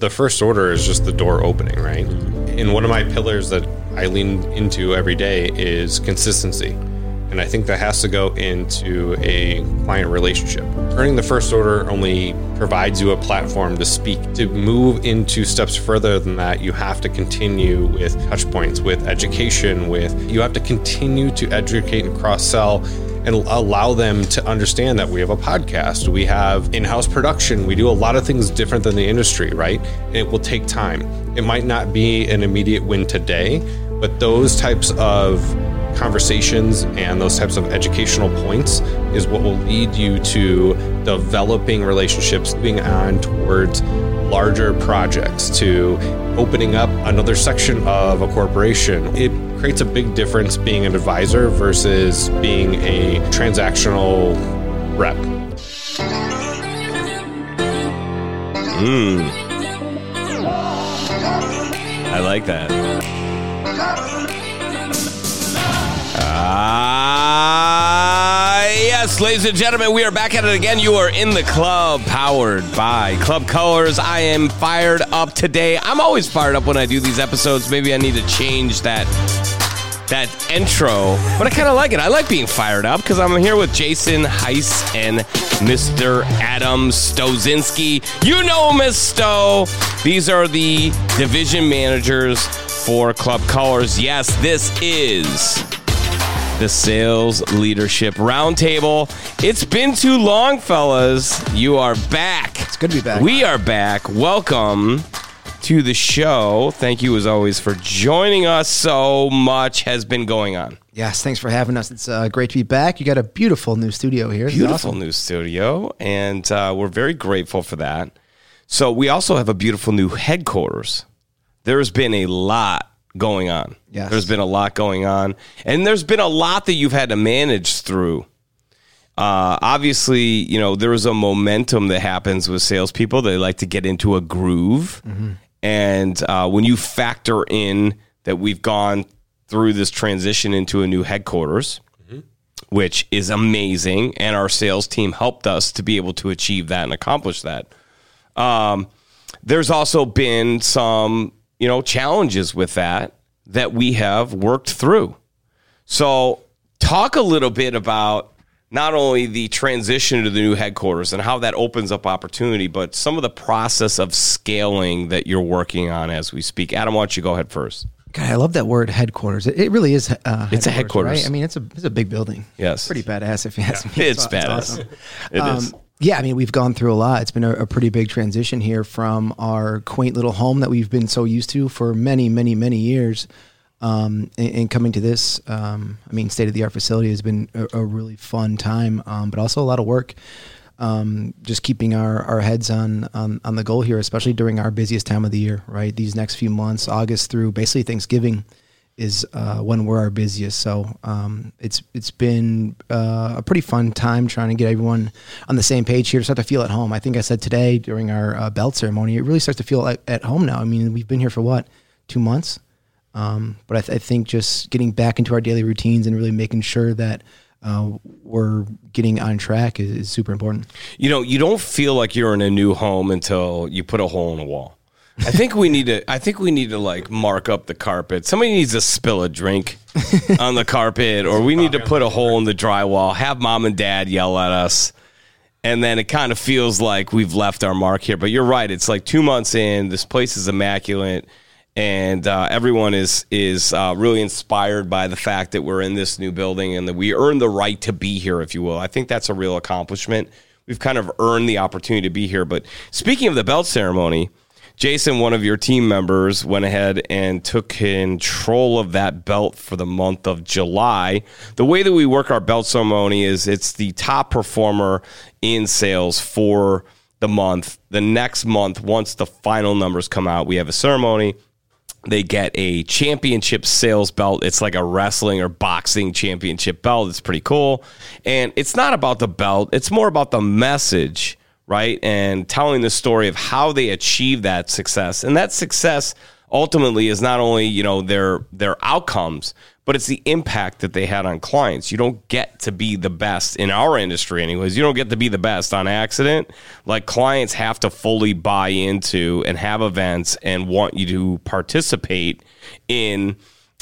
The first order is just the door opening, right? And one of my pillars that I lean into every day is consistency. And I think that has to go into a client relationship. Earning the first order only provides you a platform to speak. To move into steps further than that, you have to continue with touch points, with education, you have to continue to educate and cross-sell and allow them to understand that we have a podcast, we have in-house production, we do a lot of things different than the industry, right? And it will take time. It might not be an immediate win today, but those types of conversations and those types of educational points is what will lead you to developing relationships, moving on towards larger projects, to opening up another section of a corporation. It creates a big difference being an advisor versus being a transactional rep. I like that. Yes, ladies and gentlemen, we are back at it again. You are in the club, powered by Club Colors. I am fired up today. I'm always fired up when I do these episodes. Maybe I need to change that intro, but I kind of like it. I like being fired up because I'm here with Jason Heiss and Mr. Adam Stoczynski. You know him as Sto. These are the division managers for Club Colors. Yes, this is the Sales Leadership Roundtable. It's been too long, fellas. You are back. It's good to be back. We are back. Welcome to the show. Thank you, as always, for joining us. So much has been going on. Yes, thanks for having us. It's great to be back. You got a beautiful new studio here. New studio, and we're very grateful for that. So we also have a beautiful new headquarters. There's been a lot going on. Yes. There's been a lot going on, and there's been a lot that you've had to manage through. Obviously, you know, there is a momentum that happens with salespeople. They like to get into a groove. Mm-hmm. And when you factor in that we've gone through this transition into a new headquarters, mm-hmm. which is amazing, and our sales team helped us to be able to achieve that and accomplish that. There's also been some, you know, challenges with that we have worked through. So talk a little bit about not only the transition to the new headquarters and how that opens up opportunity, but some of the process of scaling that you're working on as we speak. Adam, why don't you go ahead first? God, I love that word, headquarters. It really is. It's a headquarters. Right? I mean, it's a big building. Yes. Pretty badass, if you ask me. It's badass. It's awesome. It is. Yeah, I mean, we've gone through a lot. It's been a pretty big transition here from our quaint little home that we've been so used to for many, many, many years. And coming to this, I mean, state-of-the-art facility has been a really fun time, but also a lot of work. Just keeping our heads on the goal here, especially during our busiest time of the year, right? These next few months, August through basically Thanksgiving, is when we're our busiest. So it's been a pretty fun time trying to get everyone on the same page here to start to feel at home. I think I said today during our belt ceremony, it really starts to feel at home now. I mean, we've been here for 2 months? But I think just getting back into our daily routines and really making sure that we're getting on track is super important. You know, you don't feel like you're in a new home until you put a hole in a wall. I think we need to like mark up the carpet. Somebody needs to spill a drink on the carpet, or we need to put a hole in the drywall, have mom and dad yell at us. And then it kind of feels like we've left our mark here, but you're right. It's like 2 months in, this place is immaculate. And everyone is really inspired by the fact that we're in this new building and that we earned the right to be here, if you will. I think that's a real accomplishment. We've kind of earned the opportunity to be here. But speaking of the belt ceremony, Jason, one of your team members, went ahead and took control of that belt for the month of July. The way that we work our belt ceremony is it's the top performer in sales for the month. The next month, once the final numbers come out, we have a ceremony. They get a championship sales belt. It's like a wrestling or boxing championship belt. It's pretty cool. And it's not about the belt. It's more about the message, right? And telling the story of how they achieved that success. And that success ultimately is not only, you know, their outcomes, but it's the impact that they had on clients. You don't get to be the best in our industry anyways. You don't get to be the best on accident. Like, clients have to fully buy into and have events and want you to participate in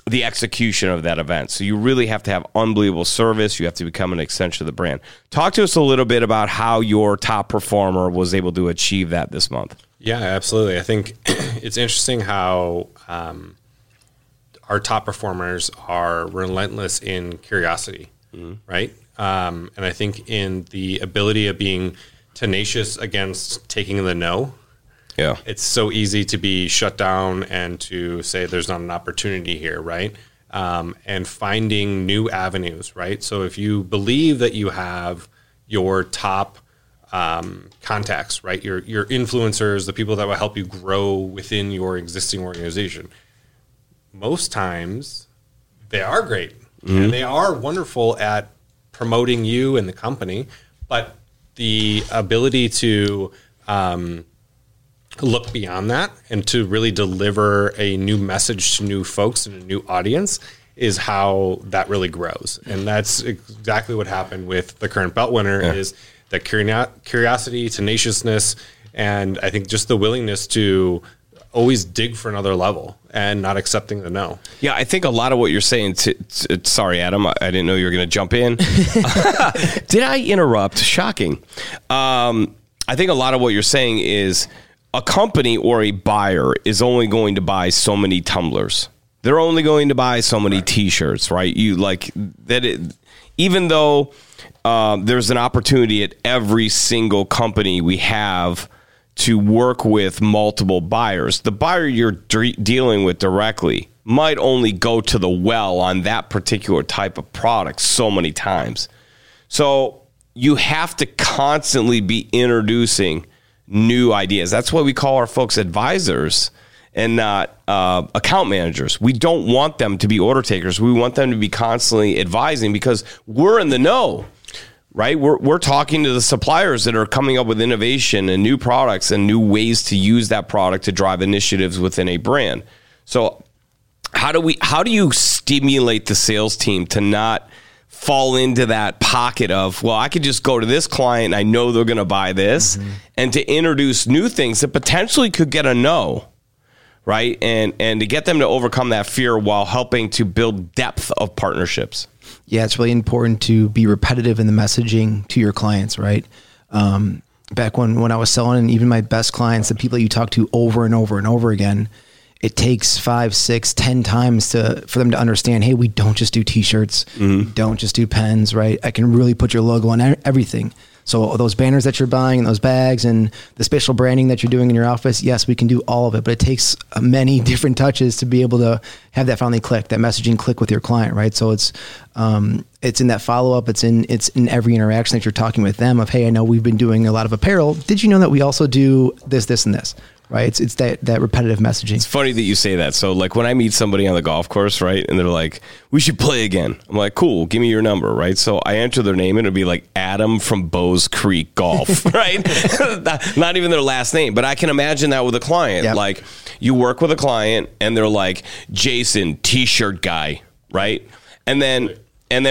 the execution of that event. So you really have to have unbelievable service. You have to become an extension of the brand. Talk to us a little bit about how your top performer was able to achieve that this month. Yeah, absolutely. I think it's interesting how our top performers are relentless in curiosity, right? And I think in the ability of being tenacious against taking the no. Yeah, it's so easy to be shut down and to say there's not an opportunity here, right? And finding new avenues, right? So if you believe that you have your top contacts, right, your influencers, the people that will help you grow within your existing organization, most times they are great and they are wonderful at promoting you and the company, but the ability to look beyond that and to really deliver a new message to new folks and a new audience is how that really grows. And that's exactly what happened with the current belt winner is that curiosity, tenaciousness, and I think just the willingness to always dig for another level and not accepting the no. Yeah, I think a lot of what you're saying, sorry, Adam, I didn't know you were going to jump in. Did I interrupt? Shocking. I think a lot of what you're saying is, a company or a buyer is only going to buy so many tumblers. They're only going to buy so many T-shirts, right? You like that. Even though there's an opportunity at every single company we have to work with multiple buyers, the buyer you're dealing with directly might only go to the well on that particular type of product so many times. So you have to constantly be introducing new ideas. That's why we call our folks advisors and not account managers. We don't want them to be order takers. We want them to be constantly advising, because we're in the know, right? We're talking to the suppliers that are coming up with innovation and new products and new ways to use that product to drive initiatives within a brand. So how do you stimulate the sales team to not fall into that pocket of, well, I could just go to this client, I know they're going to buy this, and to introduce new things that potentially could get a no, right? And to get them to overcome that fear while helping to build depth of partnerships. Yeah, it's really important to be repetitive in the messaging to your clients, right? Back when I was selling, and even my best clients, the people you talk to over and over and over again, it takes 5, 6, 10 times for them to understand, hey, we don't just do T-shirts, we don't just do pens, right? I can really put your logo on everything. So those banners that you're buying and those bags and the special branding that you're doing in your office, yes, we can do all of it, but it takes many different touches to be able to have that finally click, that messaging click with your client, right? So it's in that follow-up, it's in every interaction that you're talking with them of, hey, I know we've been doing a lot of apparel. Did you know that we also do this, this, and this? Right. It's that repetitive messaging. It's funny that you say that. So like when I meet somebody on the golf course, right, and they're like, we should play again. I'm like, cool, give me your number. Right. So I enter their name and it'd be like Adam from Bowes Creek Golf. Right. Not even their last name. But I can imagine that with a client. Yep. Like you work with a client and they're like, Jason, T-shirt guy. Right. And then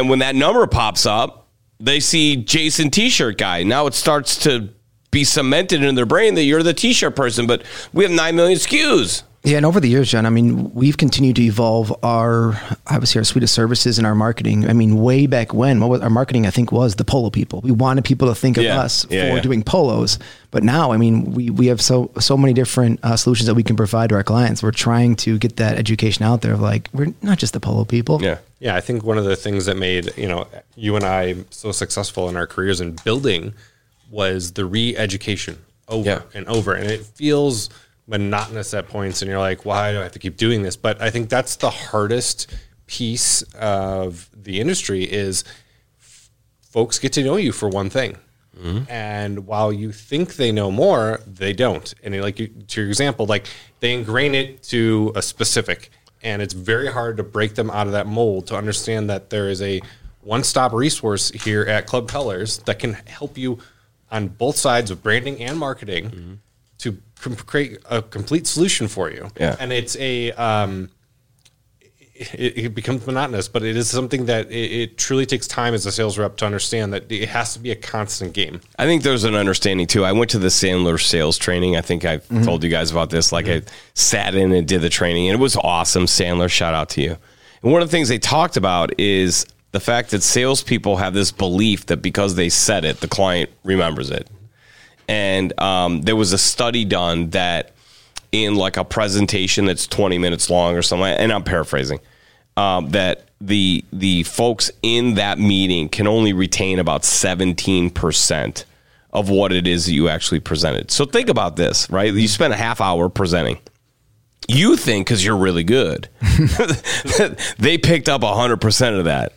when that number pops up, they see Jason, T-shirt guy. Now it starts to be cemented in their brain that you're the T-shirt person, but we have 9 million SKUs. Yeah, and over the years, John, I mean, we've continued to evolve our suite of services and our marketing. I mean, way back when, our marketing, I think, was the polo people. We wanted people to think of us for doing polos. But now, I mean, we have so many different solutions that we can provide to our clients. We're trying to get that education out there of like, we're not just the polo people. Yeah. Yeah, I think one of the things that made, you know, you and I so successful in our careers in building was the re-education over and over. And it feels monotonous at points and you're like, why do I have to keep doing this? But I think that's the hardest piece of the industry is folks get to know you for one thing. Mm-hmm. And while you think they know more, they don't. And like to your example, like they ingrain it to a specific, and it's very hard to break them out of that mold to understand that there is a one-stop resource here at Club Colors that can help you on both sides of branding and marketing to create a complete solution for you. Yeah. And it's a, it becomes monotonous, but it is something that it truly takes time as a sales rep to understand that it has to be a constant game. I think there's an understanding too. I went to the Sandler sales training. I think I've told you guys about this. Like I sat in and did the training and it was awesome. Sandler, shout out to you. And one of the things they talked about is the fact that salespeople have this belief that because they said it, the client remembers it. And there was a study done that in like a presentation that's 20 minutes long or something, and I'm paraphrasing, that the folks in that meeting can only retain about 17% of what it is that you actually presented. So think about this, right? You spend a half hour presenting. You think, because you're really good, they picked up 100% of that.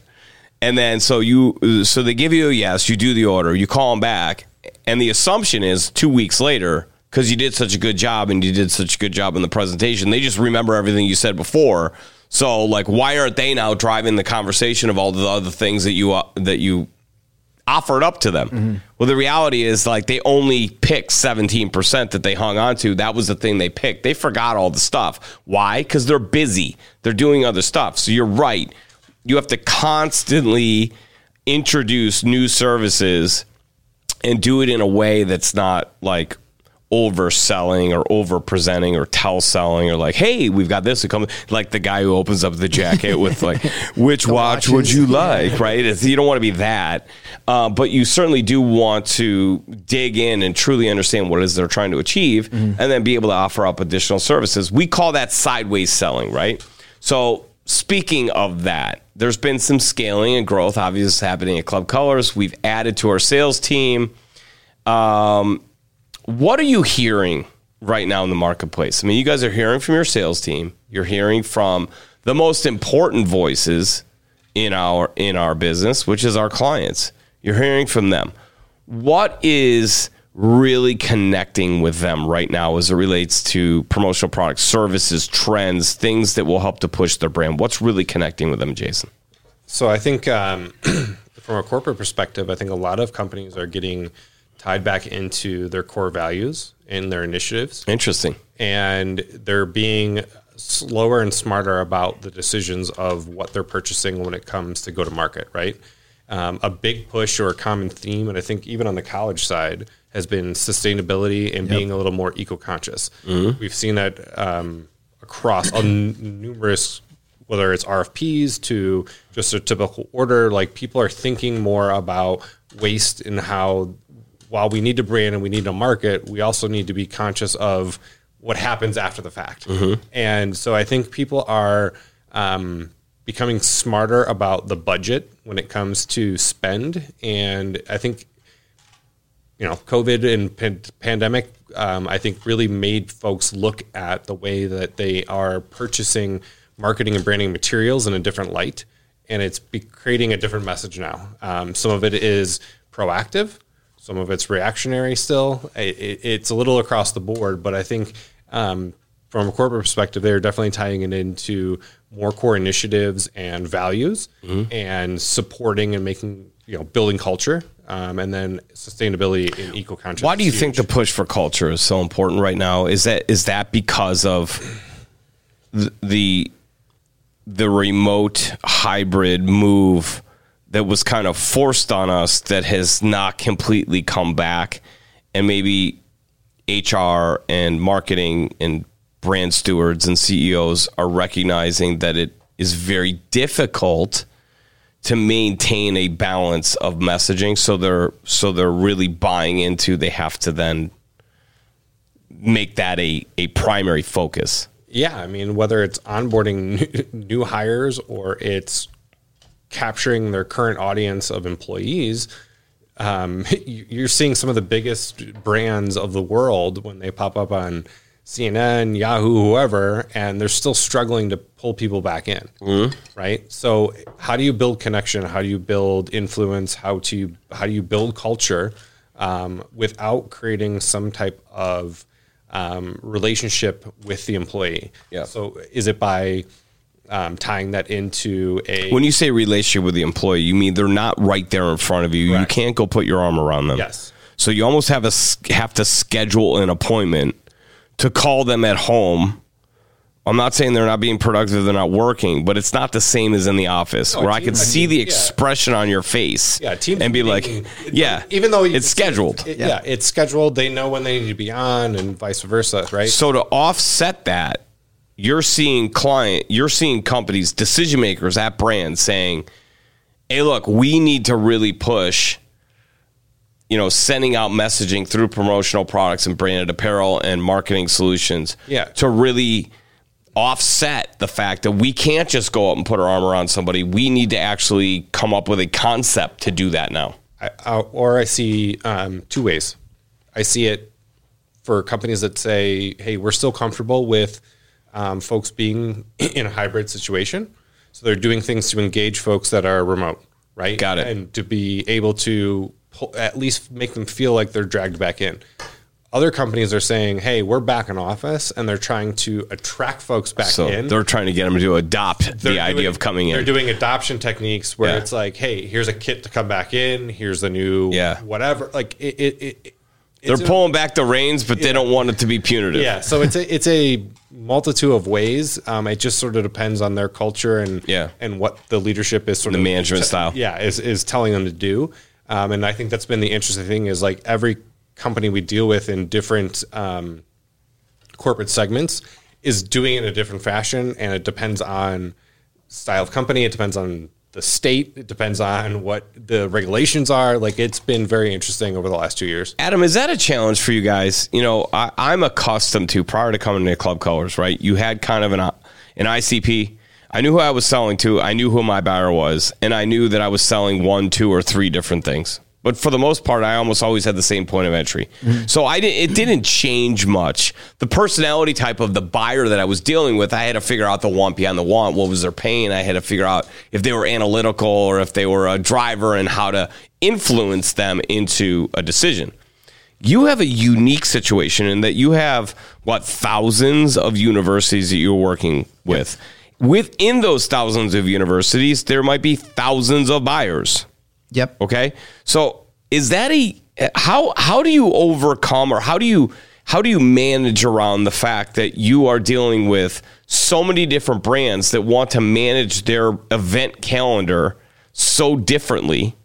And then so they give you a yes, you do the order, you call them back, and the assumption is 2 weeks later, because you did such a good job and you did such a good job in the presentation, they just remember everything you said before. So, like, why aren't they now driving the conversation of all the other things that you offered up to them? Mm-hmm. Well, the reality is, like, they only picked 17% that they hung on to. That was the thing they picked. They forgot all the stuff. Why? Because they're busy. They're doing other stuff. So you're right. You have to constantly introduce new services and do it in a way that's not, like, overselling or overpresenting or tell selling or like, hey, we've got this to come. Like the guy who opens up the jacket with like, which watch would you like? Right. It's, you don't want to be that. But you certainly do want to dig in and truly understand what it is they're trying to achieve and then be able to offer up additional services. We call that sideways selling. Right. So speaking of that, there's been some scaling and growth obviously happening at Club Colors. We've added to our sales team. What are you hearing right now in the marketplace? I mean, you guys are hearing from your sales team. You're hearing from the most important voices in our business, which is our clients. You're hearing from them. What is really connecting with them right now as it relates to promotional products, services, trends, things that will help to push their brand? What's really connecting with them, Jason? So I think from a corporate perspective, I think a lot of companies are getting tied back into their core values and their initiatives. Interesting. And they're being slower and smarter about the decisions of what they're purchasing when it comes to go to market, right? A big push or a common theme, and I think even on the college side, has been sustainability and being a little more eco-conscious. Mm-hmm. We've seen that across numerous, whether it's RFPs to just a typical order, like people are thinking more about waste and how, while we need a brand and we need a market, we also need to be conscious of what happens after the fact. Mm-hmm. And so I think people are becoming smarter about the budget when it comes to spend. And I think, you know, COVID and pandemic, I think really made folks look at the way that they are purchasing marketing and branding materials in a different light. And it's creating a different message now. Some of it is proactive. Some of it's reactionary still. It's a little across the board, but I think from a corporate perspective, they're definitely tying it into more core initiatives and values and supporting and making, you know, building culture and then sustainability and eco-conscious. Why do you think the push for culture is so important right now? Is that because of the remote hybrid move that was kind of forced on us that has not completely come back, and maybe HR and marketing and brand stewards and CEOs are recognizing that it is very difficult to maintain a balance of messaging. So they're really buying into, they have to then make that a primary focus. Yeah. I mean, whether it's onboarding new hires or it's capturing their current audience of employees, you're seeing some of the biggest brands of the world when they pop up on CNN, Yahoo, whoever, and they're still struggling to pull people back in, right? So how do you build connection? How do you build influence? How do you build culture without creating some type of relationship with the employee? Yeah. So is it by tying that into a... When you say relationship with the employee, you mean they're not right there in front of you. Correct. You can't go put your arm around them. Yes. So you almost have to schedule an appointment to call them at home. I'm not saying they're not being productive, they're not working, but it's not the same as in the office where I can see the expression on your face and be like, even though it's scheduled. It's scheduled. They know when they need to be on and vice versa, right? So to offset that, you're seeing companies, decision makers at brands saying, hey, look, we need to really push, sending out messaging through promotional products and branded apparel and marketing solutions to really offset the fact that we can't just go up and put our arm around somebody. We need to actually come up with a concept to do that now. I see two ways. I see it for companies that say, hey, we're still comfortable with folks being in a hybrid situation. So they're doing things to engage folks that are remote, right? Got it. And to be able to at least make them feel like they're dragged back in. Other companies are saying, hey, we're back in office, and they're trying to attract folks back in. So they're trying to get them to adopt the idea of coming in. They're doing adoption techniques where it's like, hey, here's a kit to come back in. Here's the new whatever. Like they're pulling back the reins, but they don't want it to be punitive. Yeah, so it's a multitude of ways. It just sort of depends on their culture and what the leadership is sort of the management style. Yeah, is telling them to do. And I think that's been the interesting thing is like every company we deal with in different corporate segments is doing it in a different fashion, and it depends on style of company, it depends on the state, it depends on what the regulations are. Like, it's been very interesting over the last 2 years. Adam, is that a challenge for you guys? I'm accustomed to, prior to coming to Club Colors, right, you had kind of an ICP. I knew who I was selling to, I knew who my buyer was, and I knew that I was selling 1, 2, or 3 different things. But for the most part, I almost always had the same point of entry. Mm-hmm. So it didn't change much. The personality type of the buyer that I was dealing with, I had to figure out the want beyond the want. What was their pain? I had to figure out if they were analytical or if they were a driver and how to influence them into a decision. You have a unique situation in that you have, thousands of universities that you're working with. Yep. Within those thousands of universities, there might be thousands of buyers. Yep. Okay. So is that how do you overcome, or how do you manage around the fact that you are dealing with so many different brands that want to manage their event calendar so differently,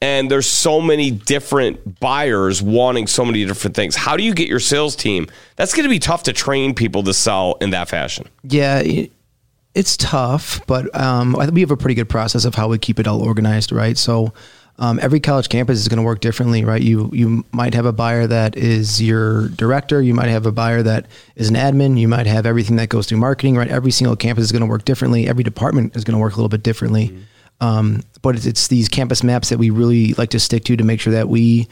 and there's so many different buyers wanting so many different things? How do you get your sales team? That's going to be tough to train people to sell in that fashion. Yeah. It's tough, but I think we have a pretty good process of how we keep it all organized, right? So every college campus is going to work differently, right? You might have a buyer that is your director. You might have a buyer that is an admin. You might have everything that goes through marketing, right? Every single campus is going to work differently. Every department is going to work a little bit differently. Mm-hmm. But it's these campus maps that we really like to stick to make sure that we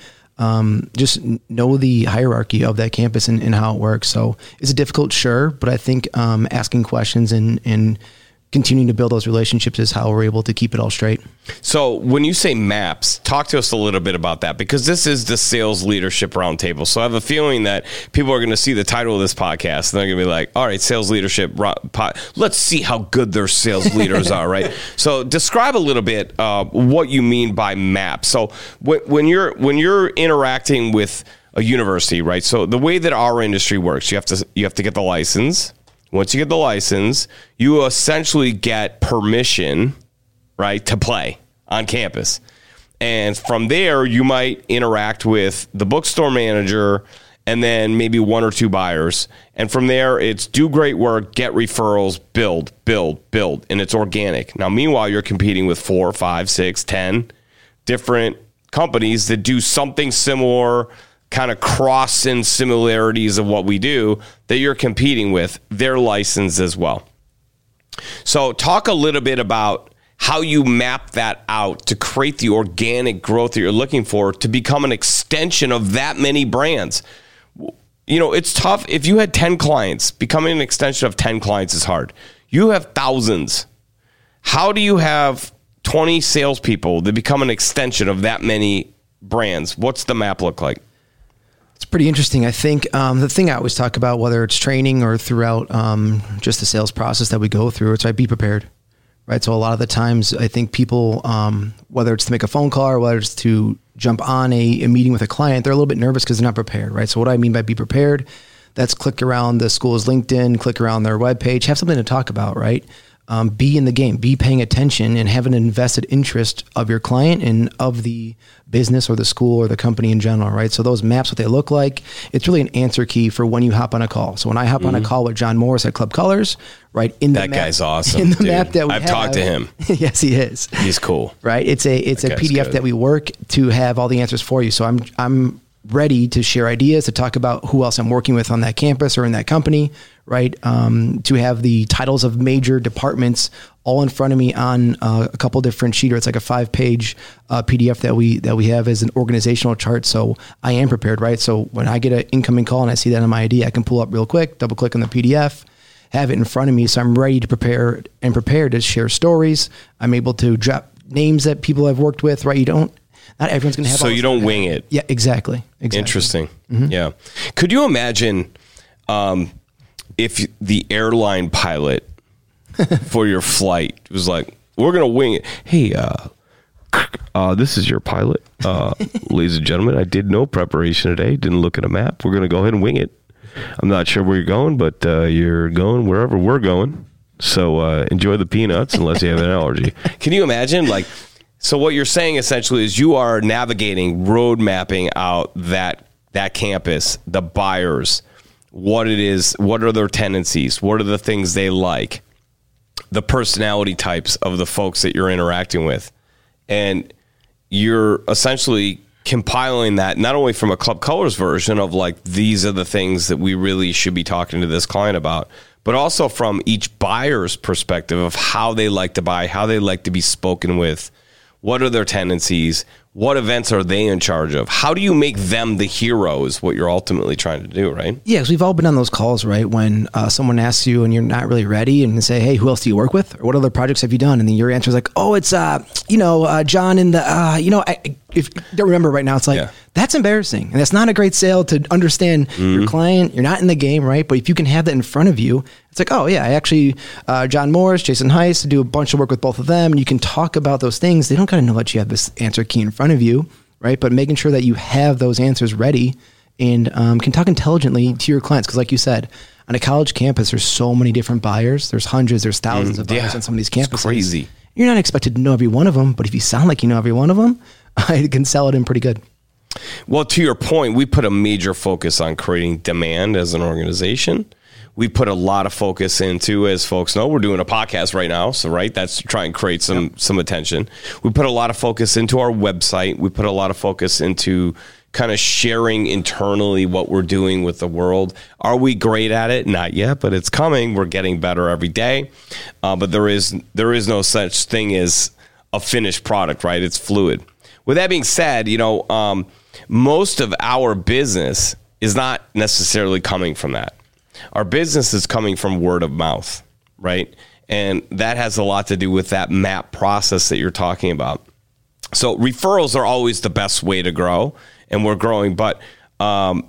just know the hierarchy of that campus and how it works. So it's a difficult, sure, but I think asking questions and continuing to build those relationships is how we're able to keep it all straight. So when you say maps, talk to us a little bit about that, because this is the Sales Leadership Roundtable. So I have a feeling that people are going to see the title of this podcast and they're going to be like, all right, Sales Leadership Pod. Let's see how good their sales leaders are, right? So describe a little bit what you mean by maps. So when you're interacting with a university, right? So the way that our industry works, you have to get the license. Once you get the license, you essentially get permission, right, to play on campus. And from there, you might interact with the bookstore manager and then maybe 1 or 2 buyers. And from there, it's do great work, get referrals, build, and it's organic. Now, meanwhile, you're competing with 4, 5, 6, 10 different companies that do something similar, kind of cross in similarities of what we do, that you're competing with their license as well. So talk a little bit about how you map that out to create the organic growth that you're looking for to become an extension of that many brands. It's tough. If you had 10 clients, becoming an extension of 10 clients is hard. You have thousands. How do you have 20 salespeople that become an extension of that many brands? What's the map look like? It's pretty interesting. I think the thing I always talk about, whether it's training or throughout just the sales process that we go through, it's be prepared, right? So a lot of the times I think people, whether it's to make a phone call or whether it's to jump on a meeting with a client, they're a little bit nervous because they're not prepared, right? So what I mean by be prepared, that's click around the school's LinkedIn, click around their webpage, have something to talk about, right? Be in the game, be paying attention and have an invested interest of your client and of the business or the school or the company in general, right? So those maps, what they look like, it's really an answer key for when you hop on a call. So when I hop on a call with John Morris at Club Colors, right? In the map, guy's awesome. In the map that we have. I've talked to him. Yes, he is. He's cool. Right? It's a PDF that we work to have all the answers for you. So I'm ready to share ideas, to talk about who else I'm working with on that campus or in that company, right? To have the titles of major departments all in front of me on a couple different sheets. It's like a 5-page PDF that we have as an organizational chart. So I am prepared, right? So when I get an incoming call and I see that on my ID, I can pull up real quick, double click on the PDF, have it in front of me. So I'm ready to prepare and prepared to share stories. I'm able to drop names that people I've worked with, right? Not everyone's going to have. So you don't wing it. Yeah, exactly. Interesting. Mm-hmm. Yeah. Could you imagine if the airline pilot for your flight was like, we're going to wing it. Hey, this is your pilot. Ladies and gentlemen, I did no preparation today. Didn't look at a map. We're going to go ahead and wing it. I'm not sure where you're going, but you're going wherever we're going. So enjoy the peanuts unless you have an allergy. Can you imagine like... So what you're saying essentially is you are navigating, road mapping out that campus, the buyers, what it is, what are their tendencies, what are the things they like, the personality types of the folks that you're interacting with. And you're essentially compiling that not only from a Club Colors version of like, these are the things that we really should be talking to this client about, but also from each buyer's perspective of how they like to buy, how they like to be spoken with. What are their tendencies? What events are they in charge of? How do you make them the heroes? What you're ultimately trying to do, right? Yeah, because we've all been on those calls, right? When someone asks you and you're not really ready and they say, hey, who else do you work with? Or what other projects have you done? And then your answer is like, oh, it's, John in the, if I don't remember right now, it's like, That's embarrassing. And that's not a great sale to understand your client. You're not in the game, right? But if you can have that in front of you, it's like, oh yeah, I actually, John Morris, Jason Heiss, do a bunch of work with both of them. And you can talk about those things. They don't got to know that you have this answer key in front of you, right? But making sure that you have those answers ready and can talk intelligently to your clients. Because like you said, on a college campus, there's so many different buyers. There's hundreds, there's thousands of buyers on some of these campuses. It's crazy. You're not expected to know every one of them, but if you sound like you know every one of them, I can sell it in pretty good. Well, to your point, we put a major focus on creating demand as an organization. We put a lot of focus into, as folks know, we're doing a podcast right now. So, right, that's to try and create some attention. We put a lot of focus into our website. We put a lot of focus into kind of sharing internally what we're doing with the world. Are we great at it? Not yet, but it's coming. We're getting better every day. But there is no such thing as a finished product, right? It's fluid. With that being said, most of our business is not necessarily coming from that. Our business is coming from word of mouth, right? And that has a lot to do with that map process that you're talking about. So referrals are always the best way to grow, and we're growing. But, the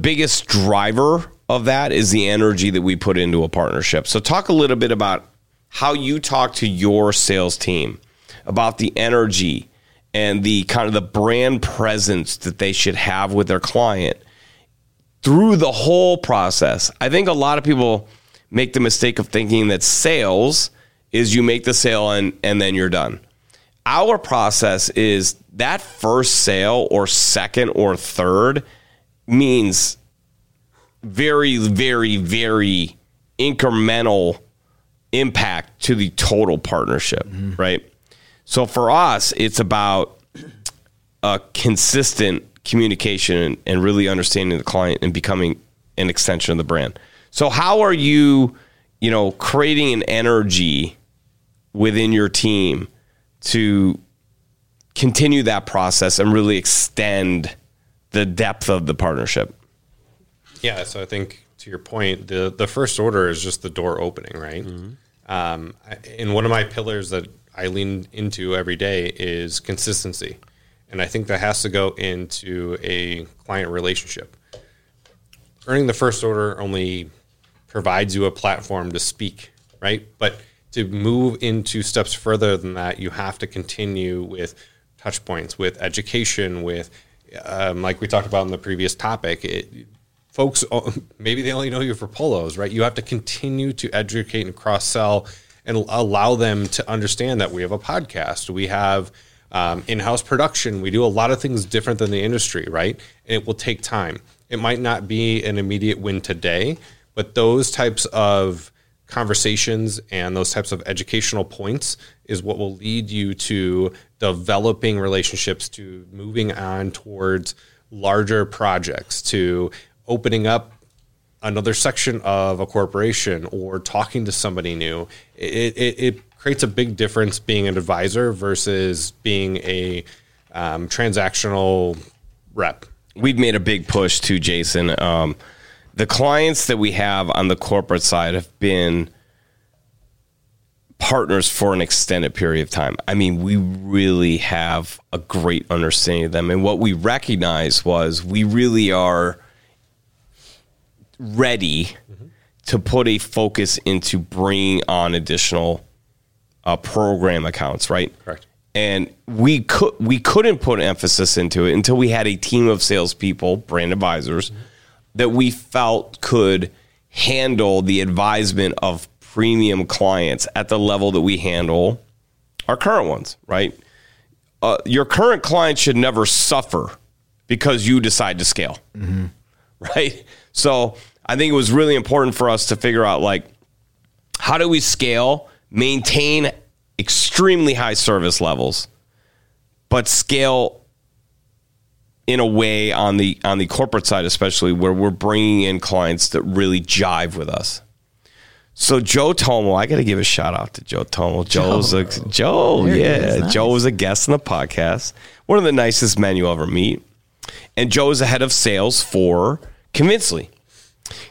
biggest driver of that is the energy that we put into a partnership. So talk a little bit about how you talk to your sales team about the energy and the kind of the brand presence that they should have with their client through the whole process. I think a lot of people make the mistake of thinking that sales is you make the sale and then you're done. Our process is that first sale or second or third means very, very, very incremental impact to the total partnership, right? So for us, it's about a consistent communication and really understanding the client and becoming an extension of the brand. So how are you, creating an energy within your team to continue that process and really extend the depth of the partnership? Yeah. So I think to your point, the first order is just the door opening, right? Mm-hmm. And one of my pillars that I lean into every day is consistency. And I think that has to go into a client relationship. Earning the first order only provides you a platform to speak, right? But to move into steps further than that, you have to continue with touch points, with education, with, like we talked about in the previous topic, folks, maybe they only know you for polos, right? You have to continue to educate and cross-sell and allow them to understand that we have a podcast, we have in-house production, we do a lot of things different than the industry, right? And it will take time. It might not be an immediate win today, but those types of conversations and those types of educational points is what will lead you to developing relationships, to moving on towards larger projects, to opening up another section of a corporation or talking to somebody new. It creates a big difference being an advisor versus being a transactional rep. We've made a big push to Jason. The clients that we have on the corporate side have been partners for an extended period of time. I mean, we really have a great understanding of them. And what we recognize was we really are ready to put a focus into bringing on additional program accounts, right? Correct. And we couldn't put emphasis into it until we had a team of salespeople, brand advisors, that we felt could handle the advisement of premium clients at the level that we handle our current ones, right? Your current client should never suffer because you decide to scale, right? So I think it was really important for us to figure out, like, how do we scale, maintain extremely high service levels, but scale in a way on the corporate side, especially where we're bringing in clients that really jive with us. So Joe Tomo, I got to give a shout out to Joe Tomo. Joe was a guest on the podcast. One of the nicest men you ever meet. And Joe is the head of sales for Convincely.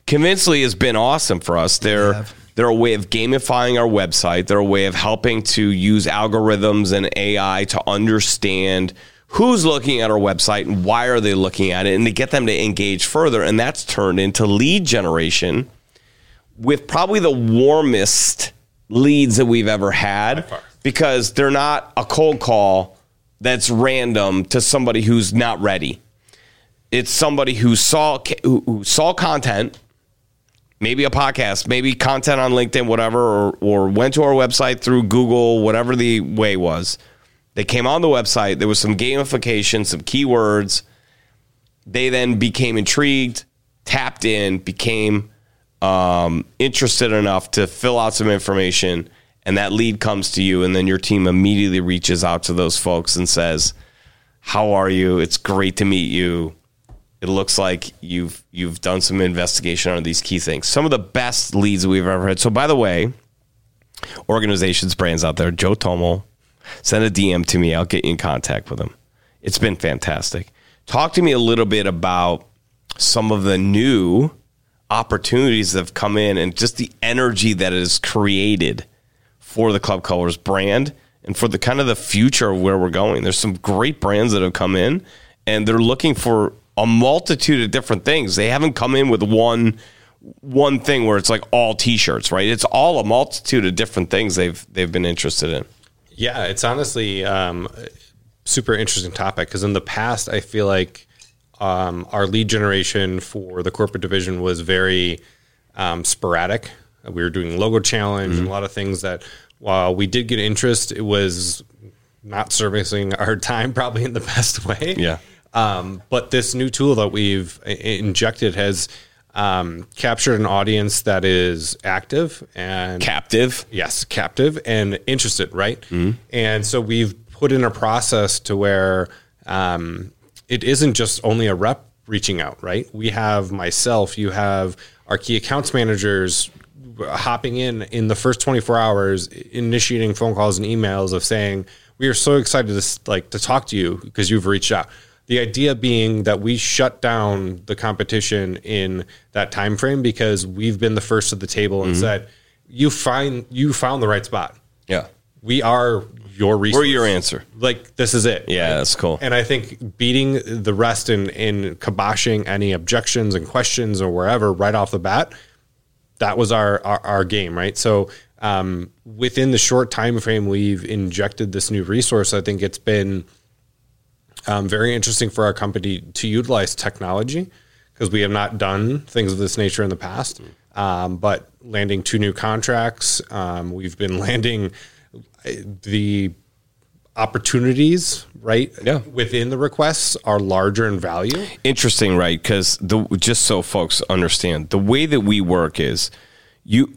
Convincely has been awesome for us. They're a way of gamifying our website. They're a way of helping to use algorithms and AI to understand who's looking at our website and why are they looking at it, and to get them to engage further. And that's turned into lead generation with probably the warmest leads that we've ever had, because they're not a cold call that's random to somebody who's not ready. It's somebody who saw content, maybe a podcast, maybe content on LinkedIn, whatever, or went to our website through Google, whatever the way was. They came on the website. There was some gamification, some keywords. They then became intrigued, tapped in, became interested enough to fill out some information, and that lead comes to you, and then your team immediately reaches out to those folks and says, "How are you? It's great to meet you. It looks like you've done some investigation on these key things." Some of the best leads we've ever had. So, by the way, organizations, brands out there, Joe Tomo, send a DM to me. I'll get you in contact with him. It's been fantastic. Talk to me a little bit about some of the new opportunities that have come in and just the energy that is created for the Club Colors brand and for the kind of the future of where we're going. There's some great brands that have come in, and they're looking for a multitude of different things. They haven't come in with one thing where it's like all t-shirts, right? It's all a multitude of different things they've been interested in. Yeah, it's honestly super interesting topic, because in the past, I feel like our lead generation for the corporate division was very sporadic. We were doing logo challenge and a lot of things that, while we did get interest, it was not servicing our time probably in the best way. Yeah. But this new tool that we've injected has captured an audience that is active and captive. Yes, captive and interested, right? And so we've put in a process to where it isn't just only a rep reaching out, right? We have myself, you have our key accounts managers hopping in the first 24 hours, initiating phone calls and emails of saying, "We are so excited to talk to you because you've reached out." The idea being that we shut down the competition in that time frame because we've been the first at the table and said, you found the right spot. Yeah. We are your resource. We're your answer. Like, this is it. Yeah, right? That's cool. And I think beating the rest in kiboshing any objections and questions or wherever right off the bat, that was our game, right? So Within the short time frame we've injected this new resource, I think it's been very interesting for our company to utilize technology, because we have not done things of this nature in the past. But landing 2 new contracts, we've been landing the opportunities, right? Yeah. Within the requests are larger in value. Interesting, right? Because just so folks understand, the way that we work is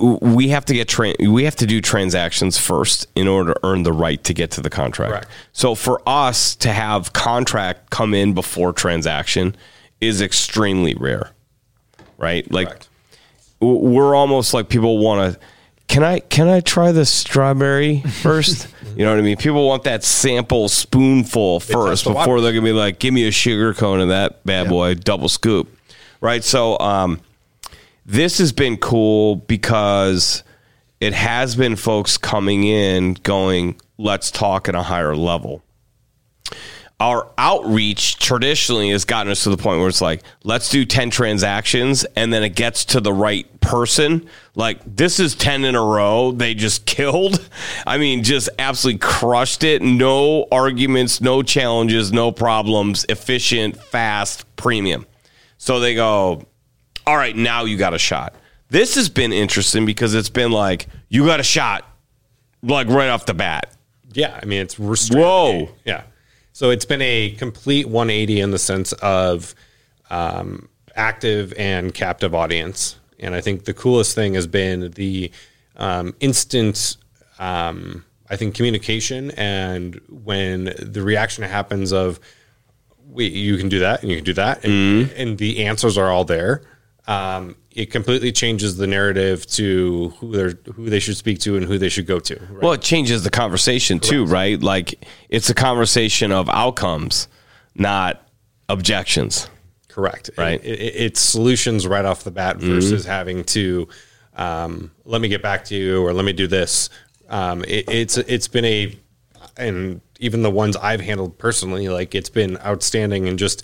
we have to we have to do transactions first in order to earn the right to get to the contract. Correct. So for us to have contract come in before transaction is extremely rare, right? Like correct. We're almost like people want to, can I try the strawberry first? You know what I mean? People want that sample spoonful first before they're going to be like, give me a sugar cone of that bad boy, double scoop. Right. So, this has been cool because it has been folks coming in going, let's talk at a higher level. Our outreach traditionally has gotten us to the point where it's like, let's do 10 transactions, and then it gets to the right person. Like, this is 10 in a row. They just killed. I mean, just absolutely crushed it. No arguments, no challenges, no problems, efficient, fast, premium. So they go, all right, now you got a shot. This has been interesting because it's been like, you got a shot, like right off the bat. Yeah, I mean, it's restricted. Whoa. Yeah. So it's been a complete 180 in the sense of active and captive audience. And I think the coolest thing has been the instant, I think, communication. And when the reaction happens of, wait, you can do that and you can do that. And the answers are all there. It completely changes the narrative to who they should speak to and who they should go to. Right? Well, it changes the conversation too, right? Like, it's a conversation of outcomes, not objections. Correct. Right. It's solutions right off the bat versus having to, let me get back to you, or let me do this. It's been and even the ones I've handled personally, like, it's been outstanding, and just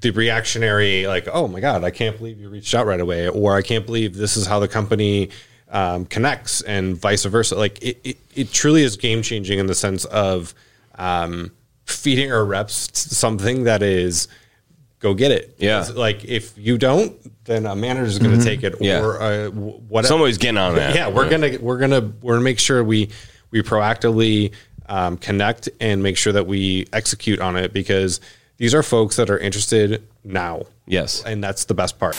the reactionary, like, oh my God, I can't believe you reached out right away, or I can't believe this is how the company connects, and vice versa. Like, it truly is game changing in the sense of feeding our reps something that is, go get it. Yeah. Like, if you don't, then a manager is going to take it, or whatever. Somebody's getting on that. Yeah, we're gonna make sure we proactively connect and make sure that we execute on it, because these are folks that are interested now. Yes. And that's the best part.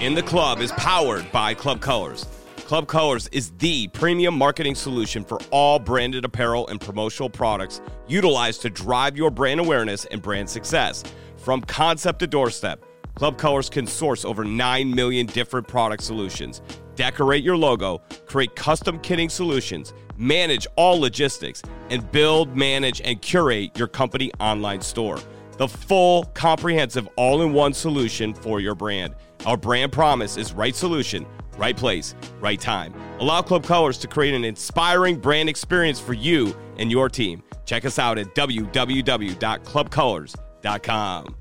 In the Club is powered by Club Colors. Club Colors is the premium marketing solution for all branded apparel and promotional products utilized to drive your brand awareness and brand success. From concept to doorstep, Club Colors can source over 9 million different product solutions, decorate your logo, create custom kitting solutions, manage all logistics, and build, manage, and curate your company online store. The full, comprehensive, all-in-one solution for your brand. Our brand promise is right solution, right place, right time. Allow Club Colors to create an inspiring brand experience for you and your team. Check us out at www.clubcolors.com.